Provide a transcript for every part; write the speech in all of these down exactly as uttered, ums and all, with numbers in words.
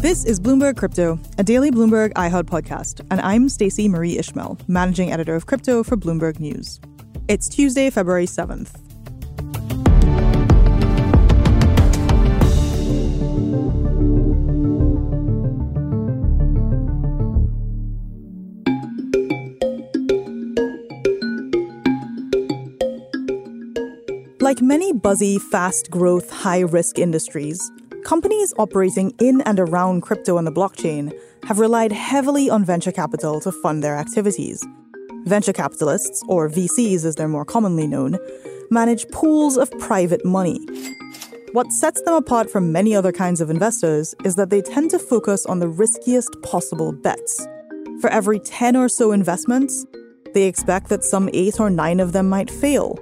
This is Bloomberg Crypto, a daily Bloomberg iHeart podcast, and I'm Stacey Marie Ishmael, managing editor of crypto for Bloomberg News. It's Tuesday, February seventh. Like many buzzy, fast-growth, high-risk industries, companies operating in and around crypto and the blockchain have relied heavily on venture capital to fund their activities. Venture capitalists, or V Cs as they're more commonly known, manage pools of private money. What sets them apart from many other kinds of investors is that they tend to focus on the riskiest possible bets. For every ten or so investments, they expect that some eight or nine of them might fail.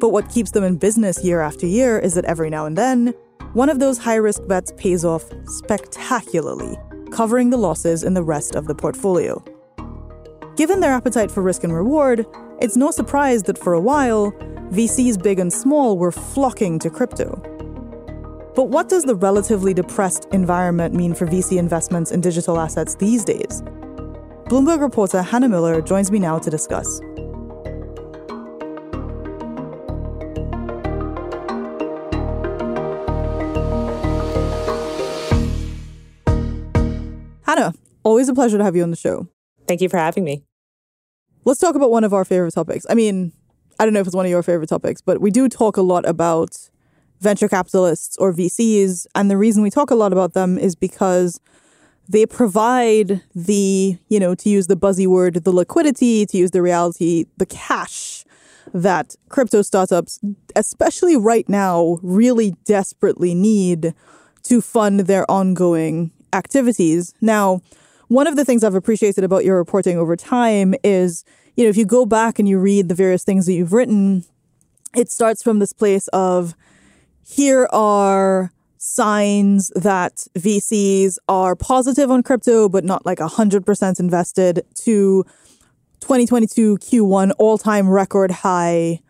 But what keeps them in business year after year is that every now and then, one of those high-risk bets pays off spectacularly, covering the losses in the rest of the portfolio. Given their appetite for risk and reward, it's no surprise that for a while, V Cs big and small were flocking to crypto. But what does the relatively depressed environment mean for V C investments in digital assets these days? Bloomberg reporter Hannah Miller joins me now to discuss. Hannah, always a pleasure to have you on the show. Thank you for having me. Let's talk about one of our favorite topics. I mean, I don't know if it's one of your favorite topics, but we do talk a lot about venture capitalists or V Cs. And the reason we talk a lot about them is because they provide the, you know, to use the buzzy word, the liquidity, to use the reality, the cash that crypto startups, especially right now, really desperately need to fund their ongoing activities. Now, one of the things I've appreciated about your reporting over time is, you know, if you go back and you read the various things that you've written, it starts from this place of here are signs that V Cs are positive on crypto, but not like one hundred percent invested, to twenty twenty-two Q one all-time record high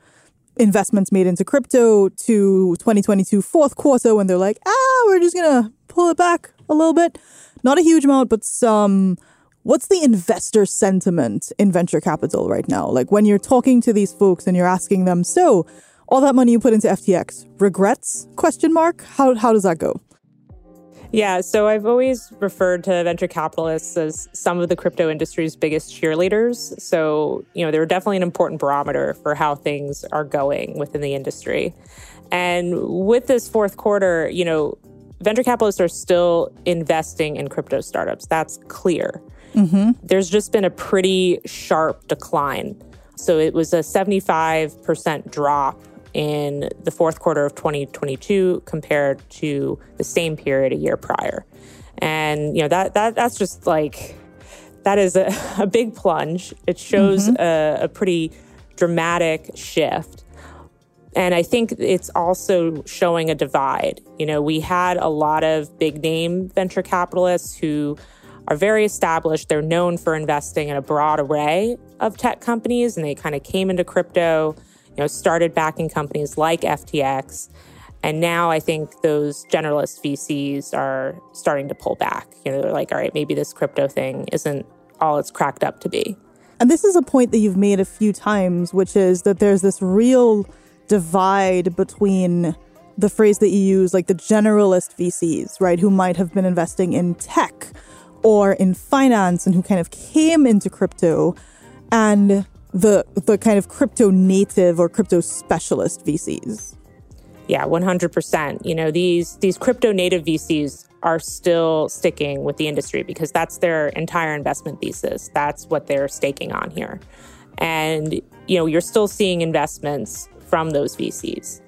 investments made into crypto, to twenty twenty-two fourth quarter when they're like, ah, we're just going to pull it back a little bit. Not a huge amount, but some. What's the investor sentiment in venture capital right now? Like when you're talking to these folks and you're asking them, so all that money you put into F T X, regrets? Question mark. How how does that go? Yeah, so I've always referred to venture capitalists as some of the crypto industry's biggest cheerleaders. So, you know, they're definitely an important barometer for how things are going within the industry. And with this fourth quarter, you know, venture capitalists are still investing in crypto startups. That's clear. Mm-hmm. There's just been a pretty sharp decline. So it was a seventy-five percent drop in the fourth quarter of twenty twenty-two compared to the same period a year prior. And, you know, that that that's just like, that is a, a big plunge. It shows mm-hmm. a, a pretty dramatic shift. And I think it's also showing a divide. You know, we had a lot of big name venture capitalists who are very established. They're known for investing in a broad array of tech companies, and they kind of came into crypto, you know, started backing companies like F T X. And now I think those generalist V Cs are starting to pull back. You know, they're like, all right, maybe this crypto thing isn't all it's cracked up to be. And this is a point that you've made a few times, which is that there's this real divide between the phrase that you use, like the generalist V Cs, right, who might have been investing in tech or in finance and who kind of came into crypto, and the the kind of crypto native or crypto specialist V Cs. Yeah, one hundred percent. You know, these these crypto native V Cs are still sticking with the industry because that's their entire investment thesis. That's what they're staking on here. And, you know, you're still seeing investments from those V Cs.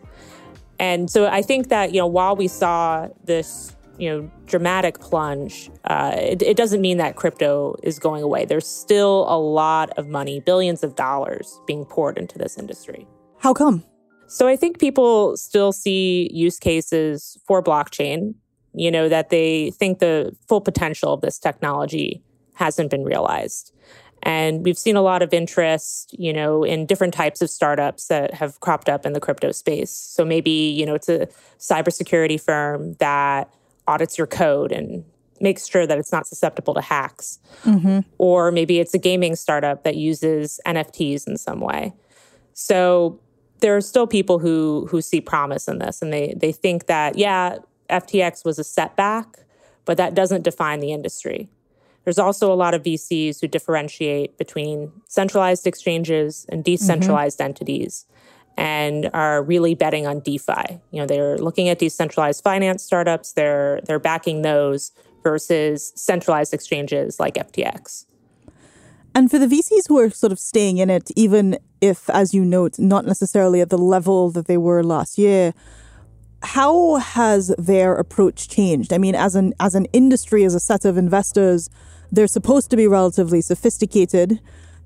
And so I think that, you know, while we saw this, you know, dramatic plunge, uh, it, it doesn't mean that crypto is going away. There's still a lot of money, billions of dollars being poured into this industry. How come? So I think people still see use cases for blockchain, you know, that they think the full potential of this technology hasn't been realized. And we've seen a lot of interest, you know, in different types of startups that have cropped up in the crypto space. So maybe, you know, it's a cybersecurity firm that audits your code and makes sure that it's not susceptible to hacks. Mm-hmm. Or maybe it's a gaming startup that uses N F Ts in some way. So there are still people who who see promise in this, and they they think that, yeah, F T X was a setback, but that doesn't define the industry. There's also a lot of V Cs who differentiate between centralized exchanges and decentralized mm-hmm. entities and are really betting on DeFi. You know, they're looking at decentralized finance startups, they're they're backing those versus centralized exchanges like F T X. And for the V Cs who are sort of staying in it, even if, as you note, not necessarily at the level that they were last year, how has their approach changed? I mean, as an as an industry, as a set of investors, they're supposed to be relatively sophisticated.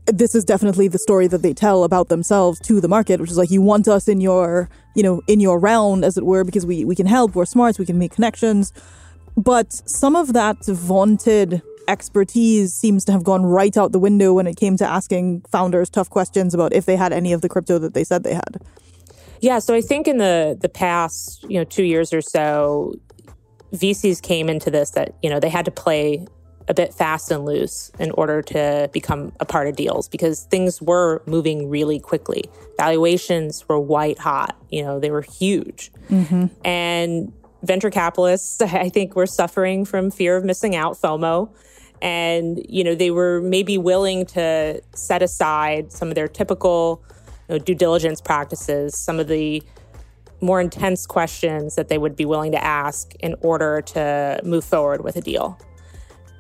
This is definitely the story that they tell about themselves to the market, which is like, you want us in your, you know, in your round, as it were, because we, we can help, we're smart, we can make connections. But some of that vaunted expertise seems to have gone right out the window when it came to asking founders tough questions about if they had any of the crypto that they said they had. Yeah, so I think in the the past, you know, two years or so, V Cs came into this that, you know, they had to play a bit fast and loose in order to become a part of deals because things were moving really quickly. Valuations were white hot, you know, they were huge. Mm-hmm. And venture capitalists, I think, were suffering from fear of missing out, FOMO. And, you know, they were maybe willing to set aside some of their typical, you know, due diligence practices, some of the more intense questions that they would be willing to ask in order to move forward with a deal.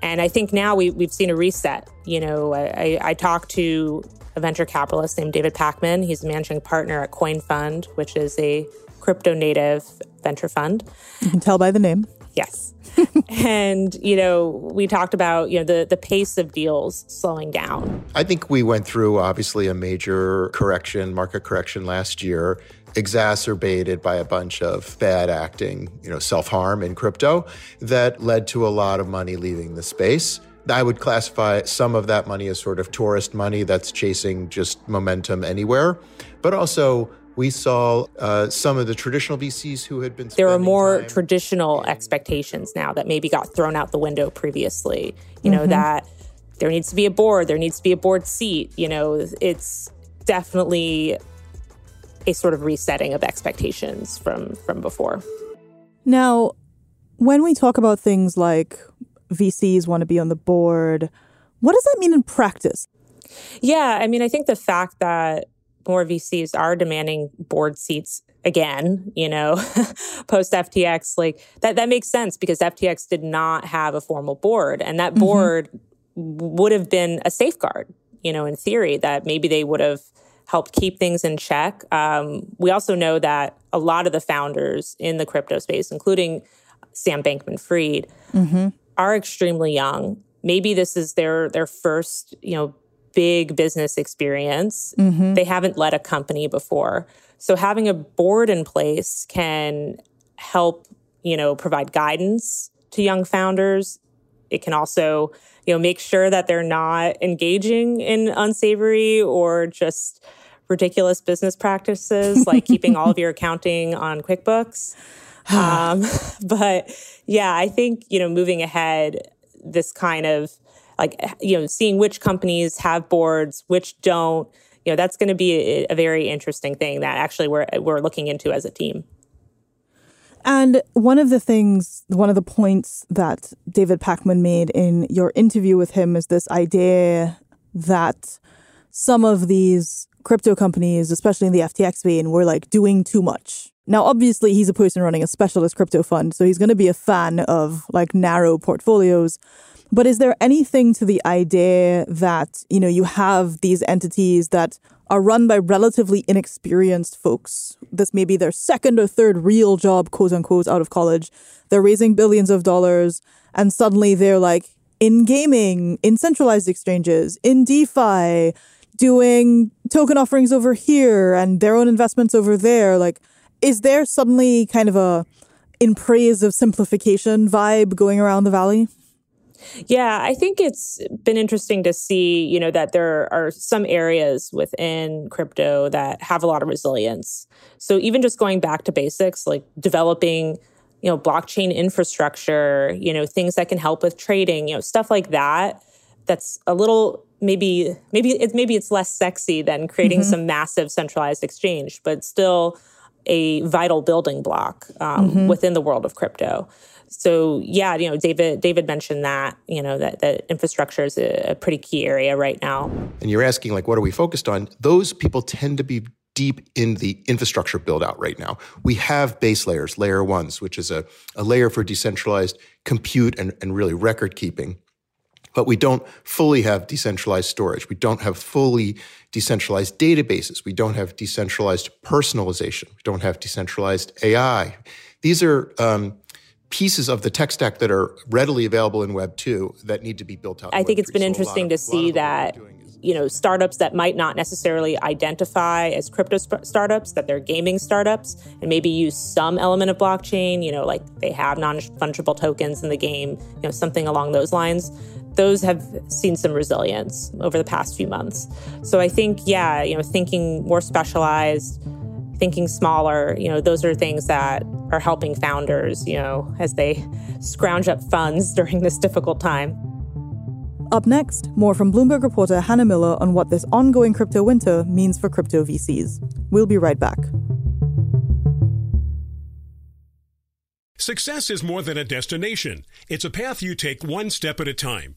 And I think now we, we've seen a reset. You know, I, I talked to a venture capitalist named David Packman. He's a managing partner at CoinFund, which is a crypto-native venture fund. You can tell by the name. Yes. And, you know, we talked about, you know, the, the pace of deals slowing down. I think we went through, obviously, a major correction, market correction last year, exacerbated by a bunch of bad acting, you know, self-harm in crypto that led to a lot of money leaving the space. I would classify some of that money as sort of tourist money that's chasing just momentum anywhere, but also we saw uh, some of the traditional V Cs who had been spending There are more time. traditional yeah. expectations now that maybe got thrown out the window previously. You mm-hmm. know, that there needs to be a board, there needs to be a board seat. You know, it's definitely a sort of resetting of expectations from, from before. Now, when we talk about things like V Cs want to be on the board, what does that mean in practice? Yeah, I mean, I think the fact that more V Cs are demanding board seats again, you know, post-F T X, like that, that makes sense because F T X did not have a formal board. And that board mm-hmm. would have been a safeguard, you know, in theory, that maybe they would have helped keep things in check. Um, we also know that a lot of the founders in the crypto space, including Sam Bankman-Fried, mm-hmm. are extremely young. Maybe this is their their first, you know, big business experience. Mm-hmm. They haven't led a company before. So having a board in place can help, you know, provide guidance to young founders. It can also, you know, make sure that they're not engaging in unsavory or just ridiculous business practices, like keeping all of your accounting on QuickBooks. um, but yeah, I think, you know, moving ahead, this kind of like, you know, seeing which companies have boards, which don't, you know, that's going to be a, a very interesting thing that actually we're we're looking into as a team. And one of the things, one of the points that David Packman made in your interview with him is this idea that some of these crypto companies, especially in the F T X vein, were like doing too much, Now, obviously, he's a person running a specialist crypto fund, so he's going to be a fan of like narrow portfolios. But is there anything to the idea that, you know, you have these entities that are run by relatively inexperienced folks? This may be their second or third real job, quote unquote, out of college. They're raising billions of dollars and suddenly they're like in gaming, in centralized exchanges, in DeFi, doing token offerings over here and their own investments over there. Like, is there suddenly kind of a in praise of simplification vibe going around the Valley? Yeah, I think it's been interesting to see, you know, that there are some areas within crypto that have a lot of resilience. So even just going back to basics, like developing, you know, blockchain infrastructure, you know, things that can help with trading, you know, stuff like that, that's a little maybe maybe it's maybe it's less sexy than creating mm-hmm. some massive centralized exchange, but still a vital building block um, mm-hmm. within the world of crypto. So yeah, you know, David David mentioned that, you know, that, that infrastructure is a, a pretty key area right now. And you're asking, like, what are we focused on? Those people tend to be deep in the infrastructure build-out right now. We have base layers, layer ones, which is a, a layer for decentralized compute and, and really record keeping. But we don't fully have decentralized storage. We don't have fully decentralized databases. We don't have decentralized personalization. We don't have decentralized A I. These are um, pieces of the tech stack that are readily available in Web two that need to be built out. I think it's been interesting to see that, you know, startups that might not necessarily identify as crypto sp- startups, that they're gaming startups and maybe use some element of blockchain, you know, like they have non-fungible tokens in the game, you know, something along those lines. Those have seen some resilience over the past few months. So I think, yeah, you know, thinking more specialized, thinking smaller, you know, those are things that are helping founders, you know, as they scrounge up funds during this difficult time. Up next, more from Bloomberg reporter Hannah Miller on what this ongoing crypto winter means for crypto V Cs. We'll be right back. Success is more than a destination. It's a path you take one step at a time.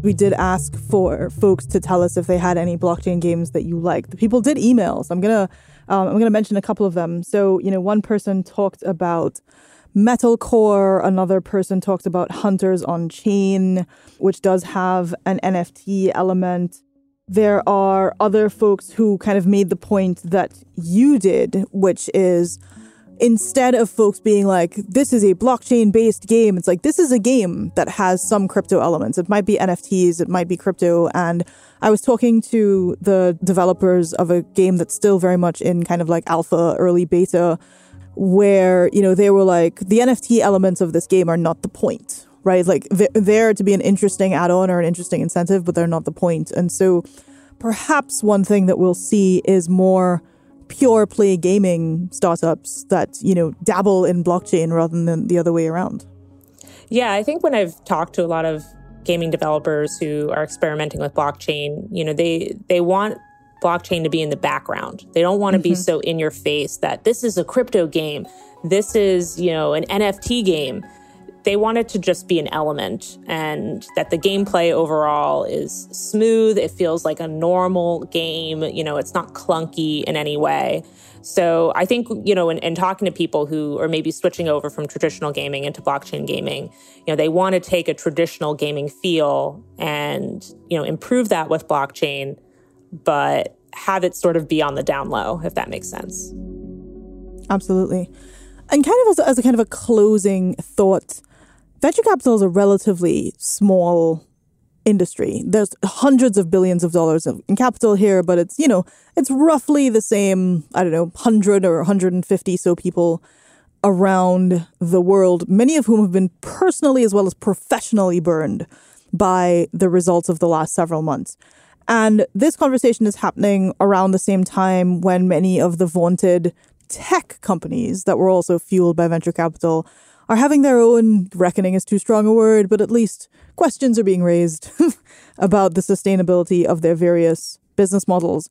We did ask for folks to tell us if they had any blockchain games that you liked. The people did email, so I'm gonna um, I'm gonna mention a couple of them. So, you know, one person talked about Metalcore. Another person talked about Hunters on Chain, which does have an N F T element. There are other folks who kind of made the point that you did, which is, instead of folks being like, this is a blockchain-based game, it's like, this is a game that has some crypto elements. It might be N F Ts, it might be crypto. And I was talking to the developers of a game that's still very much in kind of like alpha, early beta, where, you know, they were like, the N F T elements of this game are not the point, right? Like, they're there to be an interesting add-on or an interesting incentive, but they're not the point. And so perhaps one thing that we'll see is more pure play gaming startups that, you know, dabble in blockchain rather than the other way around. Yeah, I think when I've talked to a lot of gaming developers who are experimenting with blockchain, you know, they they want blockchain to be in the background. They don't want to mm-hmm. be so in your face that this is a crypto game. This is, you know, an N F T game. They want it to just be an element and that the gameplay overall is smooth. It feels like a normal game. You know, it's not clunky in any way. So I think, you know, in, in talking to people who are maybe switching over from traditional gaming into blockchain gaming, you know, they want to take a traditional gaming feel and, you know, improve that with blockchain, but have it sort of be on the down low, if that makes sense. Absolutely. And kind of as a, as a kind of a closing thought, venture capital is a relatively small industry. There's hundreds of billions of dollars in capital here, but it's, you know, it's roughly the same, I don't know, one hundred or one hundred fifty so people around the world, many of whom have been personally as well as professionally burned by the results of the last several months. And this conversation is happening around the same time when many of the vaunted tech companies that were also fueled by venture capital are having their own, reckoning is too strong a word, but at least questions are being raised about the sustainability of their various business models.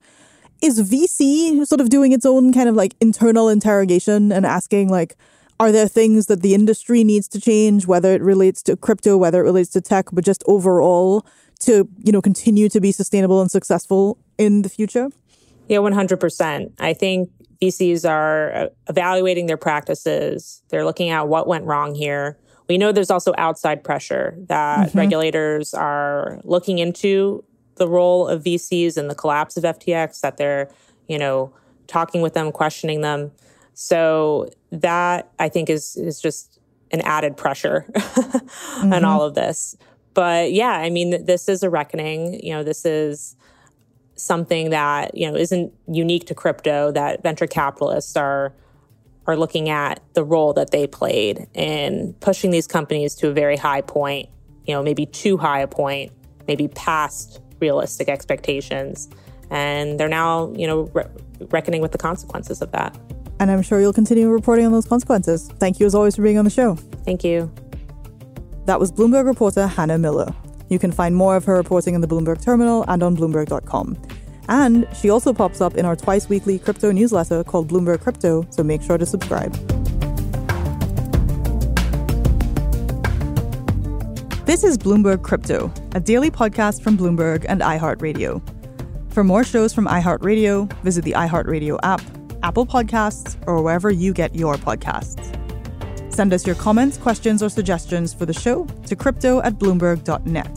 Is V C sort of doing its own kind of like internal interrogation and asking, like, are there things that the industry needs to change, whether it relates to crypto, whether it relates to tech, but just overall to, you know, continue to be sustainable and successful in the future? Yeah, one hundred percent. I think V Cs are evaluating their practices. They're looking at what went wrong here. We know there's also outside pressure that mm-hmm. regulators are looking into the role of V Cs and the collapse of F T X, that they're, you know, talking with them, questioning them. So that, I think, is is just an added pressure mm-hmm. on all of this. But yeah, I mean, this is a reckoning. You know, this is something that, you know, isn't unique to crypto, that venture capitalists are are looking at the role that they played in pushing these companies to a very high point, you know, maybe too high a point, maybe past realistic expectations. And they're now, you know, re- reckoning with the consequences of that. And I'm sure you'll continue reporting on those consequences. Thank you, as always, for being on the show. Thank you. That was Bloomberg reporter Hannah Miller. You can find more of her reporting in the Bloomberg Terminal and on Bloomberg dot com. And she also pops up in our twice-weekly crypto newsletter called Bloomberg Crypto, so make sure to subscribe. This is Bloomberg Crypto, a daily podcast from Bloomberg and iHeartRadio. For more shows from iHeartRadio, visit the iHeartRadio app, Apple Podcasts, or wherever you get your podcasts. Send us your comments, questions, or suggestions for the show to crypto at bloomberg dot net.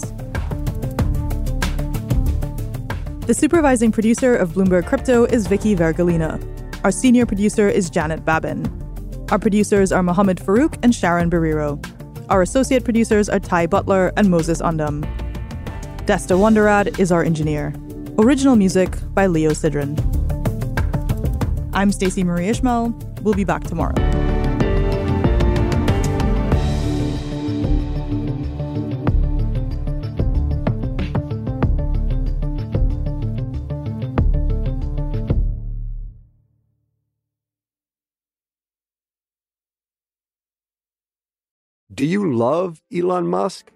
The supervising producer of Bloomberg Crypto is Vicky Vergolina. Our senior producer is Janet Babin. Our producers are Muhammad Farouk and Sharon Bariro. Our associate producers are Ty Butler and Moses Undum. Desta Wondirad is our engineer. Original music by Leo Sidron. I'm Stacey Marie Ishmael. We'll be back tomorrow. Do you love Elon Musk?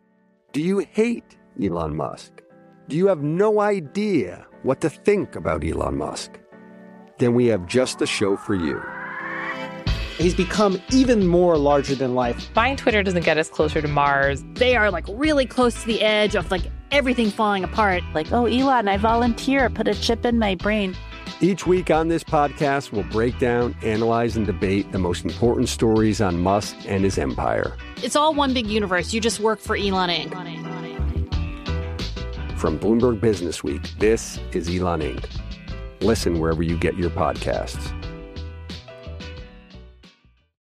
Do you hate Elon Musk? Do you have no idea what to think about Elon Musk? Then we have just the show for you. He's become even more larger than life. Buying Twitter doesn't get us closer to Mars. They are like really close to the edge of like everything falling apart. Like, oh, Elon, I volunteer. Put a chip in my brain. Each week on this podcast, we'll break down, analyze, and debate the most important stories on Musk and his empire. It's all one big universe. You just work for Elon Incorporated. From Bloomberg Business Week, this is Elon Incorporated. Listen wherever you get your podcasts.